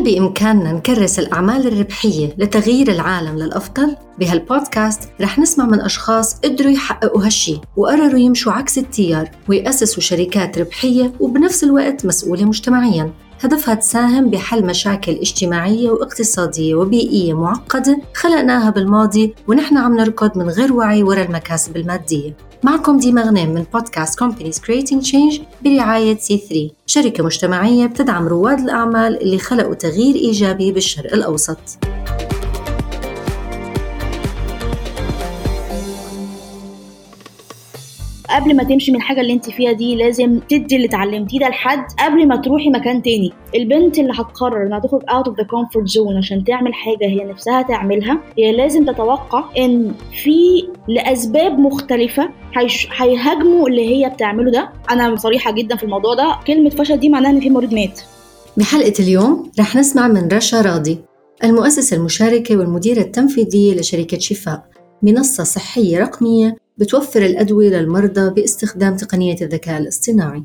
هل بإمكاننا نكرس الأعمال الربحية لتغيير العالم للأفضل؟ بهالبودكاست رح نسمع من أشخاص قدروا يحققوا هالشي وقرروا يمشوا عكس التيار ويأسسوا شركات ربحية وبنفس الوقت مسؤولة مجتمعياً، هدفها تساهم بحل مشاكل اجتماعية واقتصادية وبيئية معقدة خلقناها بالماضي ونحن عم نركض من غير وعي وراء المكاسب المادية. معكم ديما غنيم من بودكاست Companies Creating Change برعاية C3، شركة مجتمعية بتدعم رواد الأعمال اللي خلقوا تغيير إيجابي بالشرق الأوسط. قبل ما تمشي من الحاجة اللي انت فيها دي لازم تدي اللي اتعلمتيه ده لحد قبل ما تروحي مكان تاني. البنت اللي هتقرر انها تخرج out of the comfort zone عشان تعمل حاجة هي نفسها تعملها، هي لازم تتوقع ان في لأسباب مختلفة هيهاجموا اللي هي بتعمله ده. انا صريحة جدا في الموضوع ده، كلمة فشل دي معناها ان في مريض مات. بحلقة اليوم رح نسمع من رشا راضي، المؤسسة المشاركة والمديرة التنفيذية لشركة شفاء، منصة صحية رقمية بتوفر الأدوية للمرضى باستخدام تقنية الذكاء الاصطناعي.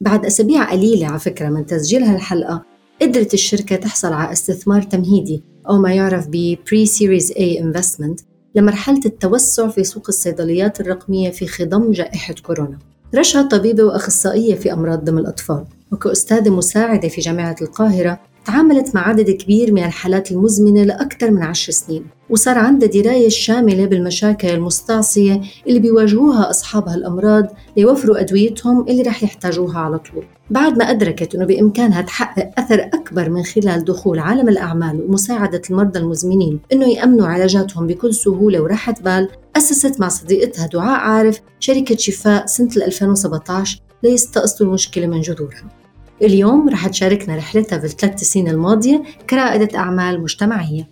بعد أسابيع قليلة على فكرة من تسجيل هالحلقة، قدرت الشركة تحصل على استثمار تمهيدي أو ما يعرف ب Pre-Series A Investment لمرحلة التوسع في سوق الصيدليات الرقمية في خضم جائحة كورونا. رشا طبيبة وأخصائية في أمراض دم الأطفال، وكأستاذة مساعدة في جامعة القاهرة تعاملت مع عدد كبير من الحالات المزمنة لأكثر من 10 سنين، وصار عندها دراية شاملة بالمشاكل المستعصية اللي بيواجهوها أصحاب هالأمراض ليوفروا أدويتهم اللي رح يحتاجوها على طول. بعد ما أدركت أنه بإمكانها تحقق أثر أكبر من خلال دخول عالم الأعمال ومساعدة المرضى المزمنين أنه يأمنوا علاجاتهم بكل سهولة وراحة بال، أسست مع صديقتها دعاء عارف شركة شفاء سنة 2017 ليستأصلوا المشكلة من جذورها. اليوم رح تشاركنا رحلتها في ال3 سنين الماضية كرائدة أعمال مجتمعية.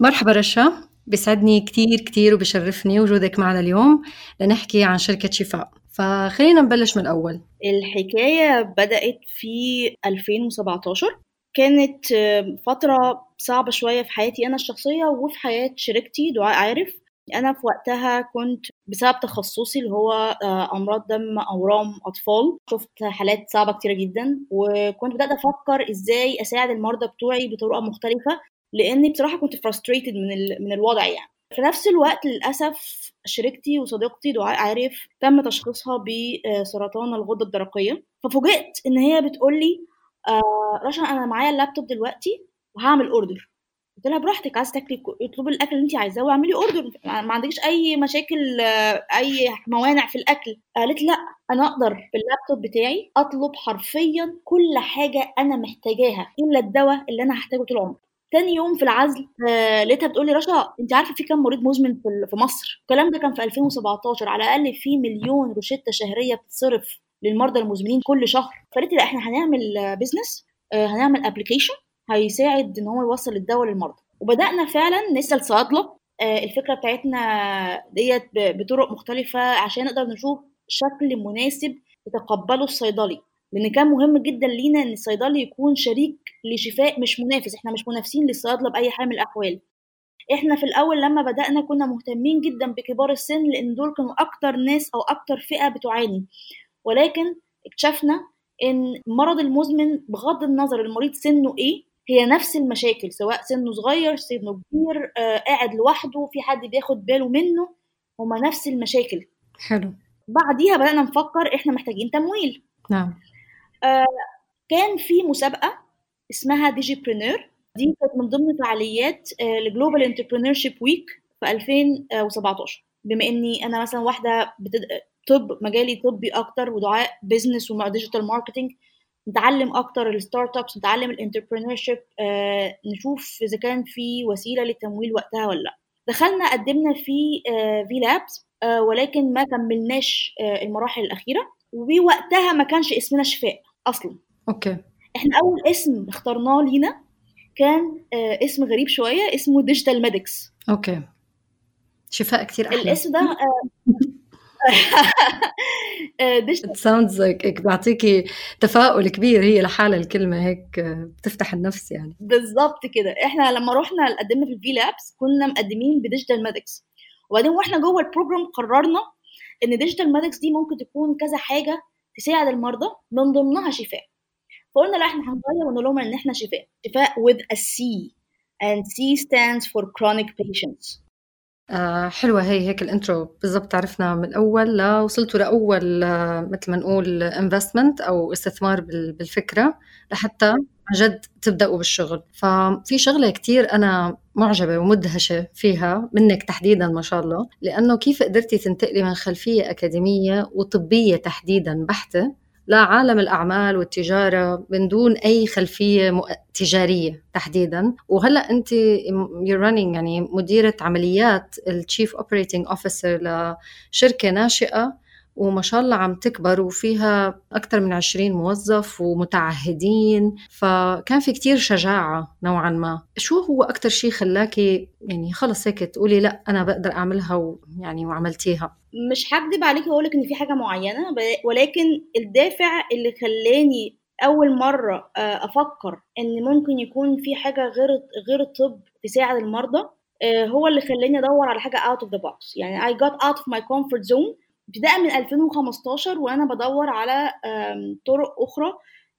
مرحبا رشا، بيسعدني كتير وبيشرفني وجودك معنا اليوم لنحكي عن شركة شفاء. فخلينا نبلش من الأول. الحكاية بدأت في 2017، كانت فترة صعبة شوية في حياتي أنا الشخصية وفي حياة شركتي دعاء عارف. أنا في وقتها كنت بسبب تخصصي اللي هو أمراض دم أورام أطفال شفت حالات صعبة كتيرة جدا، وكنت بدأت أفكر إزاي أساعد المرضى بتوعي بطرق مختلفة، لأني بصراحة كنت frustrated من الوضع يعني. في نفس الوقت للأسف شريكتي وصديقتي دعاء عارف تم تشخيصها بسرطان الغدة الدرقية، ففوجئت إن هي بتقولي رشا أنا معايا اللابتوب دلوقتي وهعمل أوردر. قلت لها براحتك، عايز تاكلي اطلبي الاكل اللي انت عايزاه واعملي اوردر، ما عندكش اي مشاكل اي موانع في الاكل. قالت لا انا اقدر باللابتوب بتاعي اطلب حرفيا كل حاجه انا محتاجاها الا الدواء اللي انا هحتاجه طول عمري. تاني يوم في العزل لقيتها بتقولي رشا انت عارفه في كام مريض مزمن في مصر؟ الكلام ده كان في 2017، على الاقل في 1,000,000 روشته شهريه بتصرف للمرضى المزمنين كل شهر. فقالت لا احنا هنعمل بيزنس، هنعمل ابلكيشن هيساعد ان هو يوصل الدواء للمرضى. وبدأنا فعلا نسأل صيادلة الفكرة بتاعتنا ديت بطرق مختلفة عشان نقدر نشوف شكل مناسب يتقبله الصيدلي، لان كان مهم جدا لينا ان الصيدلي يكون شريك لشفاء مش منافس. احنا مش منافسين للصيادلة بأي حال من الأحوال. احنا في الأول لما بدأنا كنا مهتمين جدا بكبار السن، لان دول كانوا أكتر ناس أو أكتر فئة بتعاني، ولكن اكتشفنا ان مرض المزمن بغض النظر المريض سنه ايه هي نفس المشاكل، سواء سنه صغير سنه كبير قاعد لوحده في حد بياخد باله منه، هما نفس المشاكل. حلو. بعديها بدأنا نفكر احنا محتاجين تمويل. نعم. كان في مسابقة اسمها ديجي برينير، دي كانت من ضمن فعاليات لجلوبال انتربرينورشيب ويك في 2017. بما اني انا مثلا واحدة طب مجالي طبي اكتر ودعاء بيزنس ومع ديجيتال ماركتينج، نتعلم اكتر الستارت ابس، نتعلم الانتربرينورشيب، نشوف اذا كان في وسيله للتمويل وقتها ولا لا. دخلنا قدمنا في V-Labs، ولكن ما كملناش المراحل الاخيره، ووقتها ما كانش اسمنا شفاء اصلا. اوكي. احنا اول اسم اخترناه لينا كان اسم غريب شويه اسمه ديجيتال ميدكس. اوكي. شفاء كتير احلى الاسم ده. It sounds like بعطيكي تفاؤل كبير هي لحالة، الكلمة هيك بتفتح النفس يعني. بالضبط كده. احنا لما روحنا قدمنا في الفي لابس كنا مقدمين بديجيتال ميدكس، وبعدين واحنا جوه البروجرام قررنا ان ديجيتال ميدكس دي ممكن تكون كذا حاجة تساعد المرضى من ضمنها شفاء. فقلنا لا احنا هنغير ونقول لهم ان احنا شفاء، شفاء with a C and C stands for chronic patients. حلوة هي هيك الانترو بالضبط، عرفنا من الأول لا وصلتوا لأول مثل ما نقول investment أو استثمار بالفكرة لحتى عن جد تبدأوا بالشغل. ففي شغلة كتير أنا معجبة ومدهشة فيها منك تحديداً ما شاء الله، لأنه كيف قدرتي تنتقلي من خلفية أكاديمية وطبية تحديداً بحتة لعالم الأعمال والتجارة من دون أي خلفية تجارية تحديداً، وهلأ أنت يعني مديرة عمليات التشيف أوبريتنج أوفيسر لشركة ناشئة وما شاء الله عم تكبر وفيها أكثر من 20 موظف ومتعهدين، فكان في كتير شجاعة نوعاً ما. شو هو أكتر شيء خلاكي يعني خلص هيك تقولي لأ أنا بقدر أعملها ويعني وعملتيها؟ مش هكذب عليك وأقولك إن في حاجة معينة، ولكن الدافع اللي خلاني أول مرة أفكر إن ممكن يكون في حاجة غير الطب تساعد المرضى هو اللي خلاني أدور على حاجة out of the box. يعني I got out of my comfort zone بدأ من 2015 وأنا بدور على طرق أخرى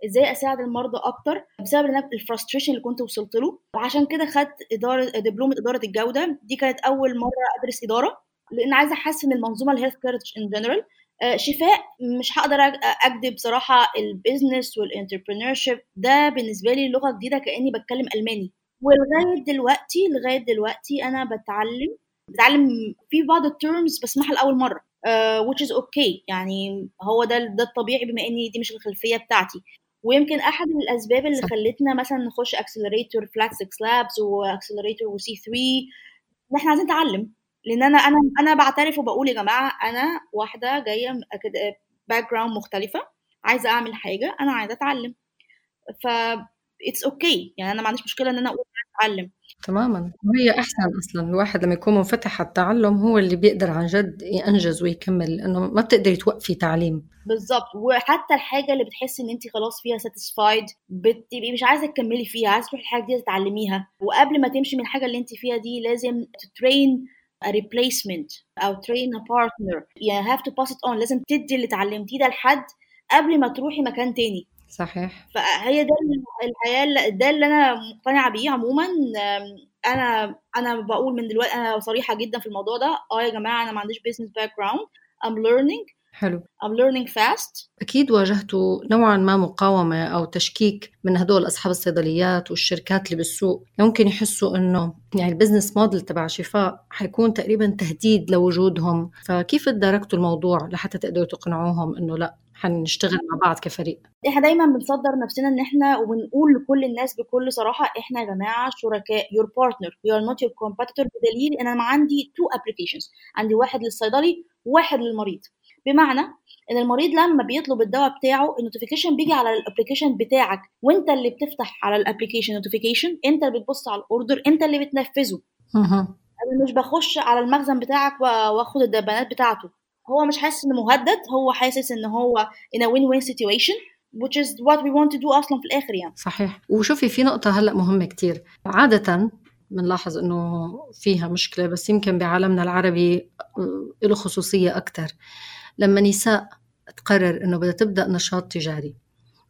إزاي أساعد المرضى أكتر بسبب الفرستريشن اللي كنت وصلت له. وعشان كده خدت دبلومة إدارة الجودة، دي كانت أول مرة أدرس إدارة لأن عايزة أحسن المنظومة الهيلث كير إن جنرال. شفاء مش هقدر أكدب بصراحة، البيزنس والانتربرينورشيب ده بالنسبة لي لغة جديدة كأني بتكلم ألماني، ولغاية دلوقتي أنا بتعلم في بعض التيرمز بسمعها لأول مرة which is okay. يعني هو ده الطبيعي بما اني دي مش الخلفيه بتاعتي. ويمكن احد الاسباب اللي خلتنا مثلا نخش اكسلريتور فلات 6 لابس واكسلريتور وسي 3 ان احنا عايزين نتعلم، لان انا بعترف وبقول يا جماعه انا واحده جايه من باك جراوند مختلفه، عايزه اعمل حاجه، انا عايزه اتعلم، ف it's okay. يعني انا ما عنديش مشكله ان انا اقول اتعلم تماما، وهي أحسن أصلا. الواحد لما يكون منفتح على التعلم هو اللي بيقدر عن جد ينجز ويكمل، لأنه ما بتقدري توقفي تعليم. بالضبط، وحتى الحاجة اللي بتحس إن أنت خلاص فيها satisfied بتبقي مش عايزة تكملي فيها، عايزة تروحي الحاجة دي تتعلميها. وقبل ما تمشي من الحاجة اللي أنت فيها دي لازم train a replacement أو train a partner، يعني have to pass it on، لازم تدي اللي تعلمتيه ده لحد قبل ما تروحي مكان تاني. صحيح، فهي ده الحياة، ده اللي أنا مقتنعة بيه عموما. أنا بقول من دلوقتي، أنا صريحة جدا في الموضوع ده، يا جماعة أنا ما عنديش business background، I'm learning. حلو. I'm learning fast. أكيد واجهتوا نوعا ما مقاومة أو تشكيك من هدول أصحاب الصيدليات والشركات اللي بالسوق، ممكن يحسوا إنه يعني البزنس موديل تبع شفاء حيكون تقريبا تهديد لوجودهم، فكيف تداركتوا الموضوع لحتى تقدروا تقنعوهم إنه لأ هنشتغل مع بعض كفريق؟ احنا دايما بنصدر نفسنا ان احنا وبنقول لكل الناس بكل صراحه احنا يا جماعه شركاء، your partner we are not your competitor، بدليل ان انا عندي 2 applications، عندي واحد للصيدلي واحد للمريض. بمعنى ان المريض لما بيطلب الدواء بتاعه النوتيفيكيشن بيجي على الابلكيشن بتاعك، وانت اللي بتفتح على الابلكيشن نوتيفيكيشن، انت اللي بتبص على الاوردر، انت اللي بتنفذه. انا مش بخش على المخزن بتاعك واخد البيانات بتاعته. هو مش حاسس انه مهدد، هو حاسس ان هو in a win-win situation which is what we want to do اصلا في الاخر. يعني صحيح. وشوفي في نقطة هلأ مهمة كتير، عادة بنلاحظ انه فيها مشكلة بس يمكن بعالمنا العربي له خصوصية اكتر، لما نساء تقرر انه بدها تبدأ نشاط تجاري،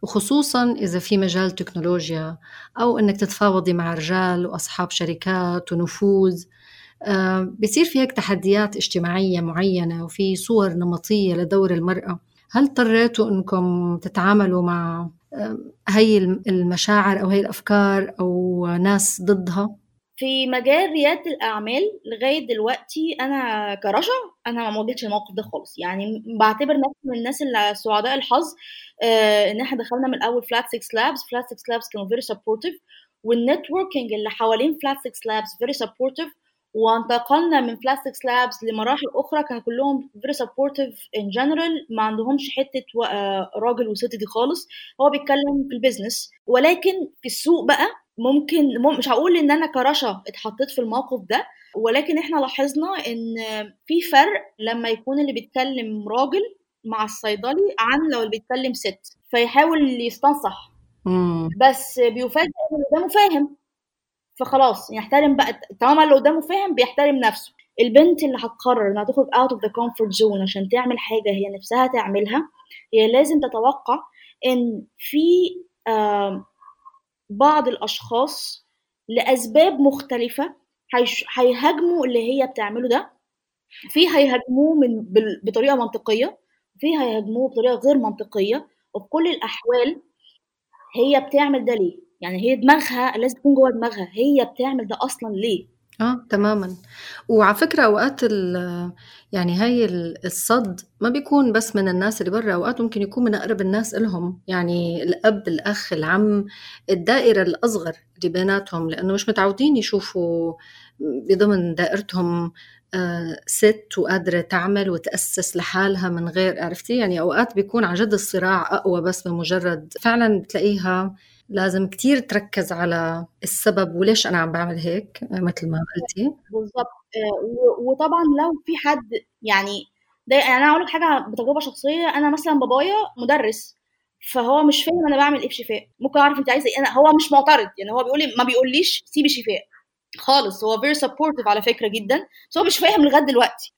وخصوصا إذا في مجال تكنولوجيا أو انك تتفاوضي مع رجال وأصحاب شركات ونفوذ، بيصير فيها تحديات اجتماعية معينة وفي صور نمطية لدور المرأة. هل اضطريتوا أنكم تتعاملوا مع هاي المشاعر أو هاي الأفكار أو ناس ضدها؟ في مجال ريادة الأعمال لغاية دلوقتي أنا كرشا أنا ما واجهتش الموقف ده خالص. يعني بعتبر نفسي من الناس اللي سعداء الحظ إن احنا دخلنا من الأول فلات 6 لابس. فلات 6 لابس كانوا very supportive، والنتوركينج اللي حوالين فلات 6 لابس very supportive، وانتقلنا من Flat 6 Labs لمراحل أخرى كان كلهم very supportive in general، ما عندهمش حتة راجل وست دي خالص. هو بيتكلم في البيزنس، ولكن في السوق بقى ممكن مش هقول إن أنا كرشة اتحطيت في الموقف ده، ولكن إحنا لاحظنا إن في فرق لما يكون اللي بيتكلم راجل مع الصيدلي عن لو اللي بيتكلم ست، فيحاول يستنصح بس بيفاجئ إنه ده مفاهم، فخلاص يحترم بقى. طالما اللي قدامه فاهم بيحترم نفسه، البنت اللي هتقرر انها تخرج out of the comfort zone عشان تعمل حاجة هي نفسها تعملها، هي لازم تتوقع ان في بعض الاشخاص لاسباب مختلفة هيهاجموا اللي هي بتعمله ده، في هيهاجموه بطريقة منطقية، في هيهاجموه بطريقة غير منطقية، وفي كل الأحوال هي بتعمل ده ليه؟ يعني هي دماغها لازم تكون جوه دماغها هي بتعمل ده أصلا ليه؟ تماما. وعلى فكرة أوقات يعني هاي الصد ما بيكون بس من الناس اللي برا، أوقات ممكن يكون من أقرب الناس لهم، يعني الأب، الأخ، العم، الدائرة الأصغر اللي بيناتهم، لأنه مش متعودين يشوفوا بضمن دائرتهم ست وقادرة تعمل وتأسس لحالها من غير، عرفتي يعني أوقات بيكون عجد الصراع أقوى بس من مجرد، فعلا بتلاقيها لازم كتير تركز على السبب وليش أنا عم بعمل هيك مثل ما قلتي بالضبط. وطبعا لو في حد يعني أنا أقولك حاجة بتجربة شخصية، أنا مثلا بابايا مدرس، فهو مش فاهم أنا بعمل إيه بشفاء، ممكن أعرف أنت عايزة أنا، هو مش معترض يعني، هو بيقولي ما بيقوليش سيبي شفاء خالص، هو very supportive على فكرة جدا، بس هو مش فاهم لغاية دلوقتي.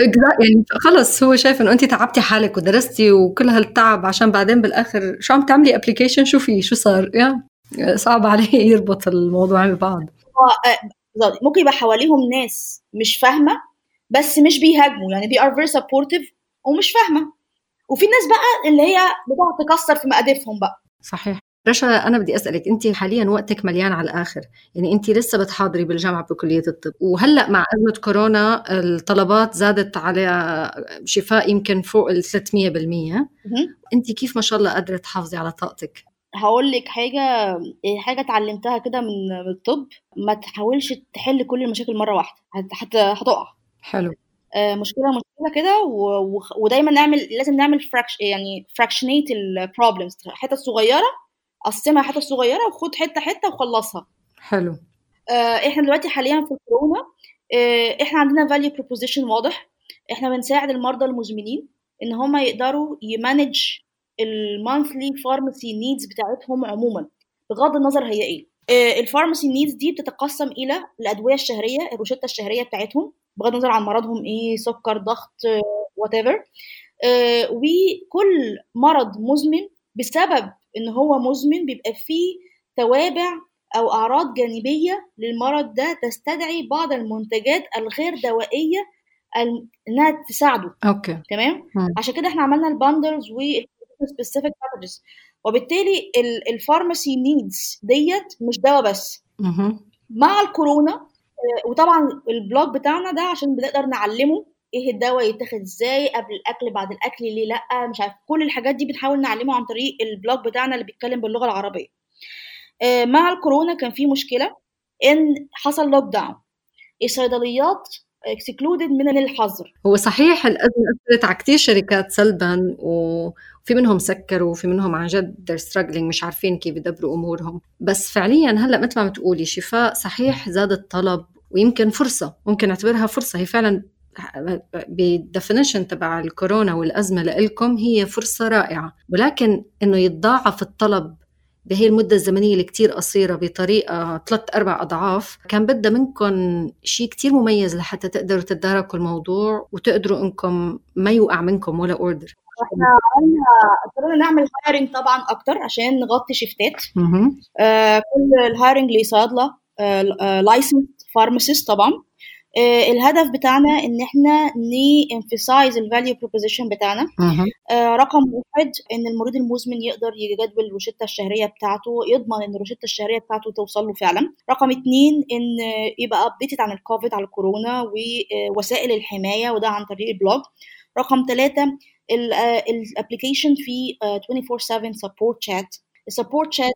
يعني خلص هو شايف انه انت تعبتي حالك ودرستي وكل هالتعب عشان بعدين بالاخر شو عم تعملي application، شو فيه شو صار، يعني صعب عليه يربط الموضوع ببعض. ممكن يبقى حواليهم ناس مش فاهمة بس مش بيهاجموا، يعني they are very supportive ومش فاهمة، وفي ناس بقى اللي هي بتقعد تكسر في مقادفهم بقى. صحيح. رشا، أنا بدي أسألك، أنت حالياً وقتك مليان على الآخر، يعني أنت لسه بتحاضري بالجامعة بكلية الطب، وهلأ مع أزمة كورونا الطلبات زادت على شفاء يمكن فوق 300%، أنت كيف ما شاء الله قادرة تحافظي على طاقتك؟ هقولك حاجة تعلمتها كده من الطب، ما تحاولش تحل كل المشاكل مرة واحدة، حتى هتقع. حلو. مشكله كده، ودايما لازم نعمل fractionate البروبلمز، حتة صغيرة قسمها حتة صغيرة وخد حتة حتة وخلصها. حلو. احنا دلوقتي حاليا في كورونا، احنا عندنا value proposition واضح، احنا بنساعد المرضى المزمنين ان هم يقدروا يمانج المانثلي فارماسي نيدز بتاعتهم عموما، بغض النظر هي ايه. الفارماسي نيدز دي بتتقسم الى الادوية الشهرية، الروشتة الشهرية بتاعتهم بغض النظر عن مرضهم ايه، سكر، ضغط، whatever. وكل مرض مزمن بسبب إن هو مزمن بيبقى فيه توابع أو أعراض جانبية للمرض ده تستدعي بعض المنتجات الغير دوائية إنها تساعده. أوكي. تمام. عشان كده إحنا عملنا الباندلز والسبيسيفيك باكجز، وبالتالي الفارماسي نيدز ديت مش دواء بس. مع الكورونا، وطبعا البلوج بتاعنا ده عشان بنقدر نعلمه ايه الدواء يتاخد ازاي، قبل الاكل، بعد الاكل، ليه لا، مش عارف، كل الحاجات دي بنحاول نعلمها عن طريق البلوج بتاعنا اللي بيتكلم باللغه العربيه. مع الكورونا كان في مشكله ان حصل لوك داون، الصيدليات اكسكلودد من الحظر. هو صحيح الازمه اثرت على كتير شركات سلبا، وفي منهم سكروا وفي منهم عن جد ستراجلينج، مش عارفين كيف يدبروا امورهم، بس فعليا هلا مثل ما بتقولي شفاء صحيح زاد الطلب، ويمكن فرصه، ممكن نعتبرها فرصه، هي فعلا بالديفينيشن تبع الكورونا والأزمة لإلكم هي فرصة رائعة، ولكن إنه يتضاعف الطلب بهي المدة الزمنية اللي كتير قصيرة بطريقة 3-4 أضعاف، كان بدأ منكم شيء كتير مميز لحتى تقدروا تتداركوا الموضوع وتقدروا إنكم ما يوقع منكم ولا أوردر. احنا قررنا نعمل هايرنج طبعا أكتر عشان نغطي شفتات، كل الهايرنج اللي صادلة لايسنس فارماسيست طبعا. الهدف بتاعنا ان احنا نemphasize الفاليو بروبوزيشن بتاعنا. رقم واحد، ان المريض المزمن يقدر يجدول الروشتة الشهرية بتاعته، يضمن ان الروشتة الشهرية بتاعته توصل له فعلا. رقم 2، ان يبقى updated عن الكوفيد، على الكورونا ووسائل الحماية، وده عن طريق البلوج. رقم 3، الابليكيشن في 24/7 support chat. السبورت شات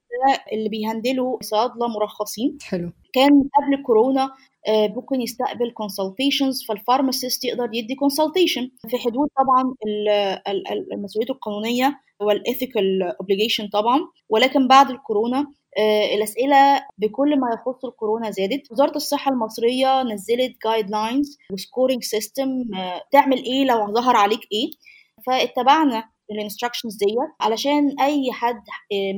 اللي بيهندلوا صيادلة مرخصين. حلو. كان قبل الكورونا ممكن يستقبل كونسلتيشنز، فالفارماسيست يقدر يدي كونسلتيشن في حدود طبعا المسؤولية القانونية والإثيكال أوبليجيشن طبعا. ولكن بعد الكورونا الأسئلة بكل ما يخص الكورونا زادت. وزارة الصحة المصرية نزلت جايد لاينز وسكورينج سيستم، تعمل إيه لو ظهر عليك إيه. فاتبعنا الانستراكشنز دي علشان اي حد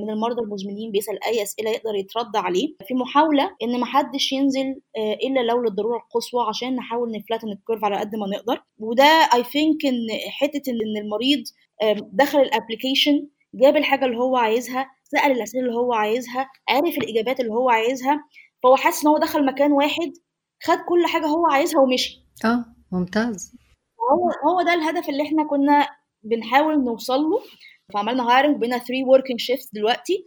من المرضى المزمنين بيسال اي اسئله يقدر يترد عليه، في محاوله ان ما حدش ينزل الا لو للضروره القصوى عشان نحاول نفلاتن الكيرف على قد ما نقدر. وده اي ثينك ان حته ان المريض دخل الابلكيشن جاب الحاجه اللي هو عايزها، سال الاسئله اللي هو عايزها، عارف الاجابات اللي هو عايزها، فهو حاسس ان هو دخل مكان واحد خد كل حاجه هو عايزها ومشي. ممتاز. هو ده الهدف اللي احنا كنا بنحاول نوصل له. فعملنا هايرنج بينا 3 working shifts دلوقتي،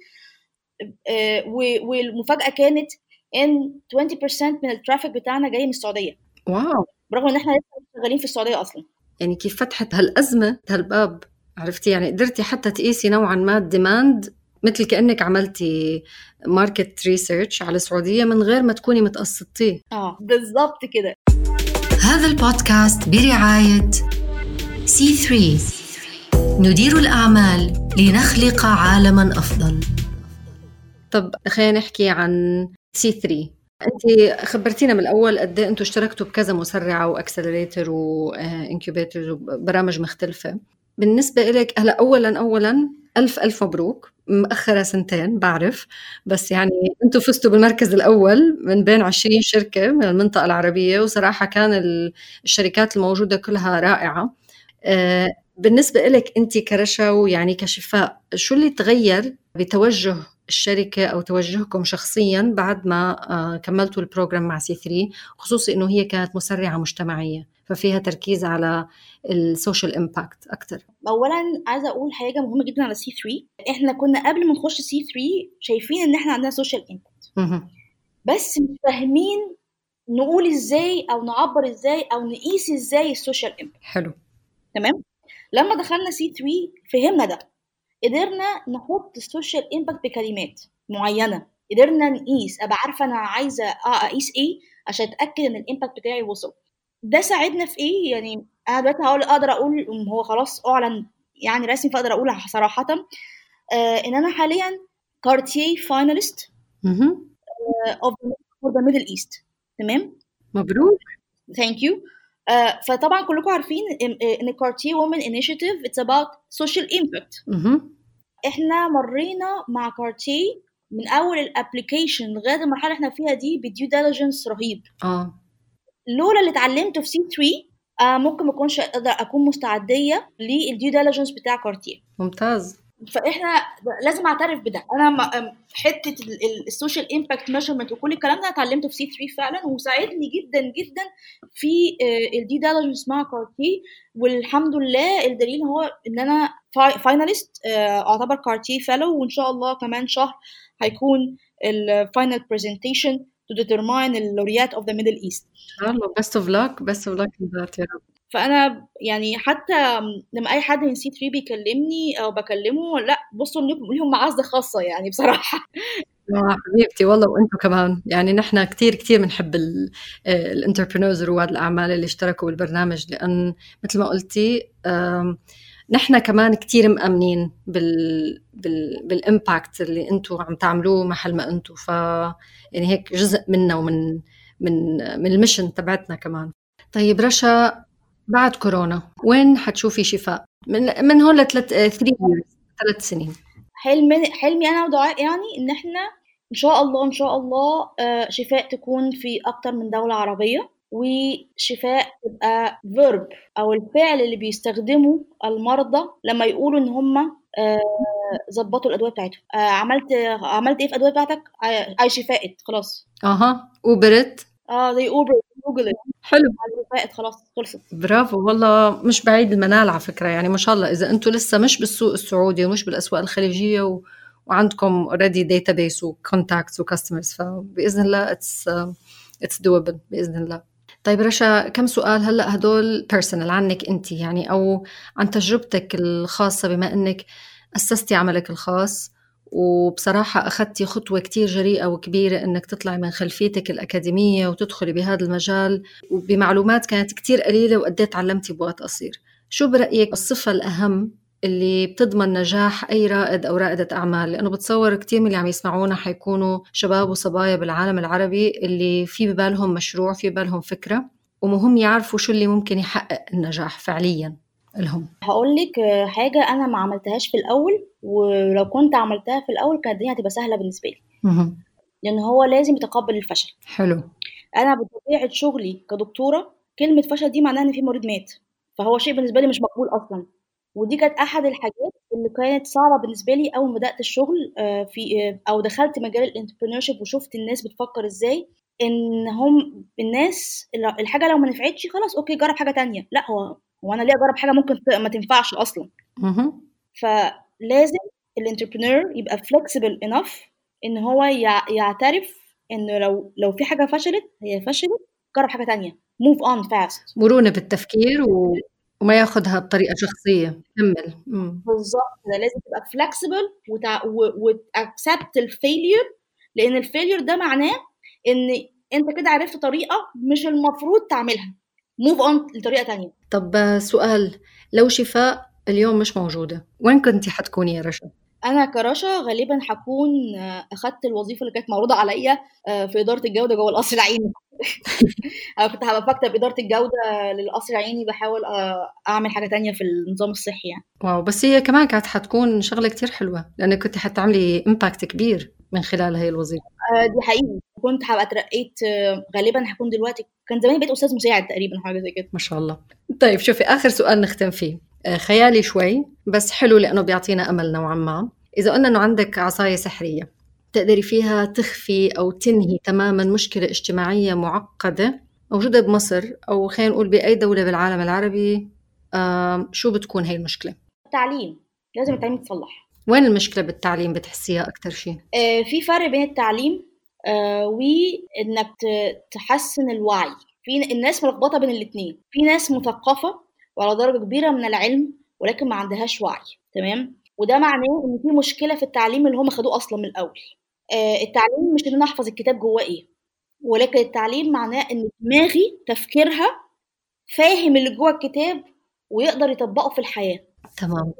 والمفاجأة كانت ان 20% من الترافيك بتاعنا جاي من السعودية. واو. برغم ان احنا لسه شغالين في السعودية اصلا. يعني كيف فتحت هالأزمة هالباب، عرفتي يعني قدرتي حتى تقيسي نوعا ما الديماند، مثل كأنك عملتي ماركت ريسيرش على السعودية من غير ما تكوني متقصدتي. بالضبط كده. هذا البودكاست برعاية C3، ندير الأعمال لنخلق عالماً أفضل. طب خلينا نحكي عن C3. أنت خبرتينا من الأول قد إيه أنتوا اشتركتوا بكذا مسرعة وأكسلريتر وإنكيوبيتر وبرامج مختلفة. بالنسبة إليك هلا أولاً ألف مبروك، مأخرة سنتين بعرف، بس يعني أنتوا فزتوا بالمركز الأول من بين 20 شركة من المنطقة العربية، وصراحة كان الشركات الموجودة كلها رائعة. بالنسبة لك أنت كرشا ويعني كشفاء، شو اللي تغير بتوجه الشركة أو توجهكم شخصياً بعد ما كملتوا البروجرام مع C3، خصوصي أنه هي كانت مسرعة مجتمعية ففيها تركيز على السوشيال امباكت أكتر؟ أولاً عايزة أقول حاجة مهمة جداً على C3. إحنا كنا قبل ما نخش C3 شايفين إن إحنا عندنا سوشيال امباكت، بس مش فاهمين نقول إزاي أو نعبر إزاي أو نقيس إزاي السوشيال امباكت. حلو، تمام. لما دخلنا C3 فهمنا ده، قدرنا نحط السوشيال امباكت بكلمات معينه، قدرنا نقيس، ابقى عارفه انا عايزه اقيس ايه عشان اتاكد ان الامباكت بتاعي وصل. ده ساعدنا في ايه؟ يعني انا دلوقتي اقدر اقول، هو خلاص اعلن يعني رسمي، فاقدر اقول صراحه ان انا حاليا كارتيه فاينالست اوف ذا ميدل ايست. تمام، مبروك. ثانك يو. فطبعا كلكم عارفين ان Cartier Women Initiative it's about social impact. احنا مرينا مع Cartier من اول الابليكيشن لغايه المرحله احنا فيها دي بديو ديليجنس رهيب. لولا اللي اتعلمته في C3 ممكن ما اكونش اقدر اكون مستعديه للديو ديليجنس بتاع Cartier. ممتاز. فاحنا لازم اعترف بده. انا حته السوشيال امباكت ميجرمنت وكل الكلام ده اتعلمته في C3 فعلا، وساعدني جدا جدا في الدي ديليجنس مع كارتيه. والحمد لله الدليل هو ان انا فاينالست، اعتبر كارتيه فيلو، وان شاء الله كمان شهر هيكون الفاينل برزنتيشن تو ديترماين اللوريات اوف ذا ميدل ايست. ان شاء الله. بيست اوف لك، بيست اوف لك يا رب. فانا يعني حتى لما اي حد من C3 بيكلمني او بكلمه، لا بصوا لهم معزه خاصه يعني بصراحه. حبيبتي والله، وانتم كمان يعني نحن كتير كتير بنحب الانتربرنورز رواد الاعمال اللي اشتركوا بالبرنامج، لان مثل ما قلتي نحن كمان كتير مأمنين بالامباكت اللي انتم عم تعملوه محل ما انتم، ف يعني هيك جزء منا ومن من من المشن تبعتنا كمان. طيب رشا، بعد كورونا وين حتشوفي شفاء من هون ثلاث سنين؟ حلمي انا ودعاء يعني ان احنا ان شاء الله شفاء تكون في اكتر من دولة عربية، وشفاء تبقى verb او الفعل اللي بيستخدمه المرضى لما يقولوا ان هم ظبطوا الادويه بتاعتهم. عملت ايه في الادويه بتاعتك؟ اي شفاءت خلاص. وبرت زي اوبر جوجل. حلو، الفائت خلصت. برافو والله، مش بعيد المنال على فكره. يعني ما شاء الله، اذا انتم لسه مش بالسوق السعودي ومش بالاسواق الخليجيه وعندكم اوريدي داتابيس وكونتاكتس وكاستمرز، فباذن الله اتس دوبل باذن الله. طيب رشا، كم سؤال هلا هدول بيرسونال عنك انت، يعني او عن تجربتك الخاصه، بما انك اسستي عملك الخاص وبصراحة أخذتي خطوة كتير جريئة وكبيرة أنك تطلع من خلفيتك الأكاديمية وتدخلي بهذا المجال وبمعلومات كانت كتير قليلة وقديت تعلمتي بوقت قصير. شو برأيك الصفة الأهم اللي بتضمن نجاح أي رائد أو رائدة أعمال؟ لأنه بتصور كتير من اللي عم يسمعونا حيكونوا شباب وصبايا بالعالم العربي اللي في ببالهم مشروع، في ببالهم فكرة، ومهم يعرفوا شو اللي ممكن يحقق النجاح فعلياً. لهم؟ هقول لك حاجه انا ما عملتهاش في الاول، ولو كنت عملتها في الاول كانت الدنيا هتبقى سهله بالنسبه لي، لان هو لازم يتقبل الفشل. حلو. انا بطبيعه شغلي كدكتوره كلمه فشل دي معناها ان في مريض مات، فهو شيء بالنسبه لي مش مقبول اصلا، ودي كانت احد الحاجات اللي كانت صعبه بالنسبه لي اول ما بدات الشغل في او دخلت مجال الانتربرينورشيب وشفت الناس بتفكر ازاي، ان هم الناس الحاجه لو ما نفعتش خلاص اوكي جرب حاجه تانية، لا هو انا ليه اجرب حاجه ممكن ما تنفعش اصلا. فلازم الانتربرينور يبقى فلكسبل انف ان هو يعترف انه لو في حاجه فشلت هي فشلت، جرب حاجه تانية، موف اون فاست، مرونه في التفكير وما ياخدها بطريقه شخصيه. كمل. بالظبط، لازم تبقى فلكسبل واكسبت الفيلير، لان الفيلير ده معناه ان انت كده عرفت طريقه مش المفروض تعملها، موف اون لطريقه تانية. طب سؤال، لو شفاء اليوم مش موجوده وين كنتي حتكوني يا رشا؟ انا كرشا غالبا حكون اخدت الوظيفه اللي كانت معروضه عليا في اداره الجوده جوه القصر العيني. انا كنت هبقى بكتب اداره الجوده للقصر العيني، بحاول اعمل حاجه تانية في النظام الصحي يعني. واو، بس هي كمان كانت حتكون شغله كتير حلوه، لان كنت هتعملي امباكت كبير من خلال هاي الوظيفه. دي حقيقي كنت هبقى اترقيت، غالبا هكون دلوقتي كان زماني بقيت استاذ مساعد تقريبا، حاجه زي كده. ما شاء الله. طيب شوفي، اخر سؤال نختم فيه، خيالي شوي بس حلو لأنه بيعطينا أمل نوعا ما. إذا قلنا أنه عندك عصاية سحرية تقدري فيها تخفي أو تنهي تماما مشكلة اجتماعية معقدة موجودة بمصر أو خلينا نقول بأي دولة بالعالم العربي، شو بتكون هاي المشكلة؟ التعليم، لازم التعليم يتصلح. وين المشكلة بالتعليم بتحسيها أكتر شيء؟ في فرق بين التعليم وإنك تحسن الوعي. في الناس ملخبطة بين الاثنين، في ناس مثقفة وعلى درجة كبيرة من العلم ولكن ما عندهاش وعي، تمام؟ وده معناه إن في مشكلة في التعليم اللي هم خدوه أصلا من الأول. التعليم مش إن أنا أحفظ الكتاب جواه إيه، ولكن التعليم معناه إن دماغي تفكيرها فاهم اللي جوا الكتاب ويقدر يطبقه في الحياة. تمام.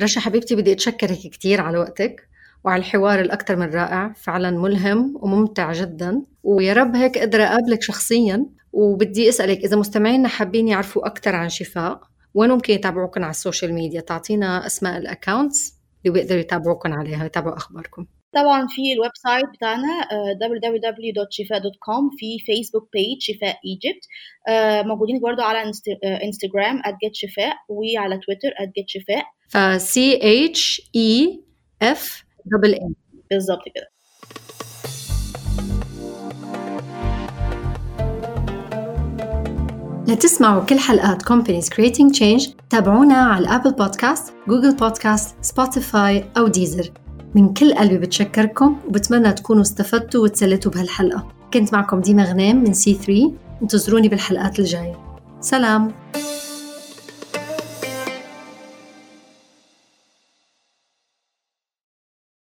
رشا حبيبتي، بدي أتشكرك كتير على وقتك وعلى الحوار الأكثر من رائع، فعلا ملهم وممتع جدا، ويا رب هيك أقدر أقابلك شخصياً. وبدي أسألك، إذا مستمعينا حابين يعرفوا أكتر عن شفاء، وين ممكن يتابعوكن على السوشيال ميديا؟ تعطينا أسماء الأكاونتس اللي بيقدروا يتابعوكن عليها، يتابعوا أخباركم. طبعا في الويب سايت بتاعنا www.shifa.com، في فيسبوك بيج شفاء ايجيبت، موجودين برضو على انستغرام @getshifaa وعلى تويتر @getshifaa. CHEFAA بالضبط كده. لتسمعوا كل حلقات Companies Creating Change تابعونا على أبل بودكاست، جوجل بودكاست، سبوتيفاي أو ديزر. من كل قلبي بتشكركم، وبتمنى تكونوا استفدتوا وتسلتوا بهالحلقة. كنت معكم ديما غنام من C3، انتظروني بالحلقات الجاية. سلام.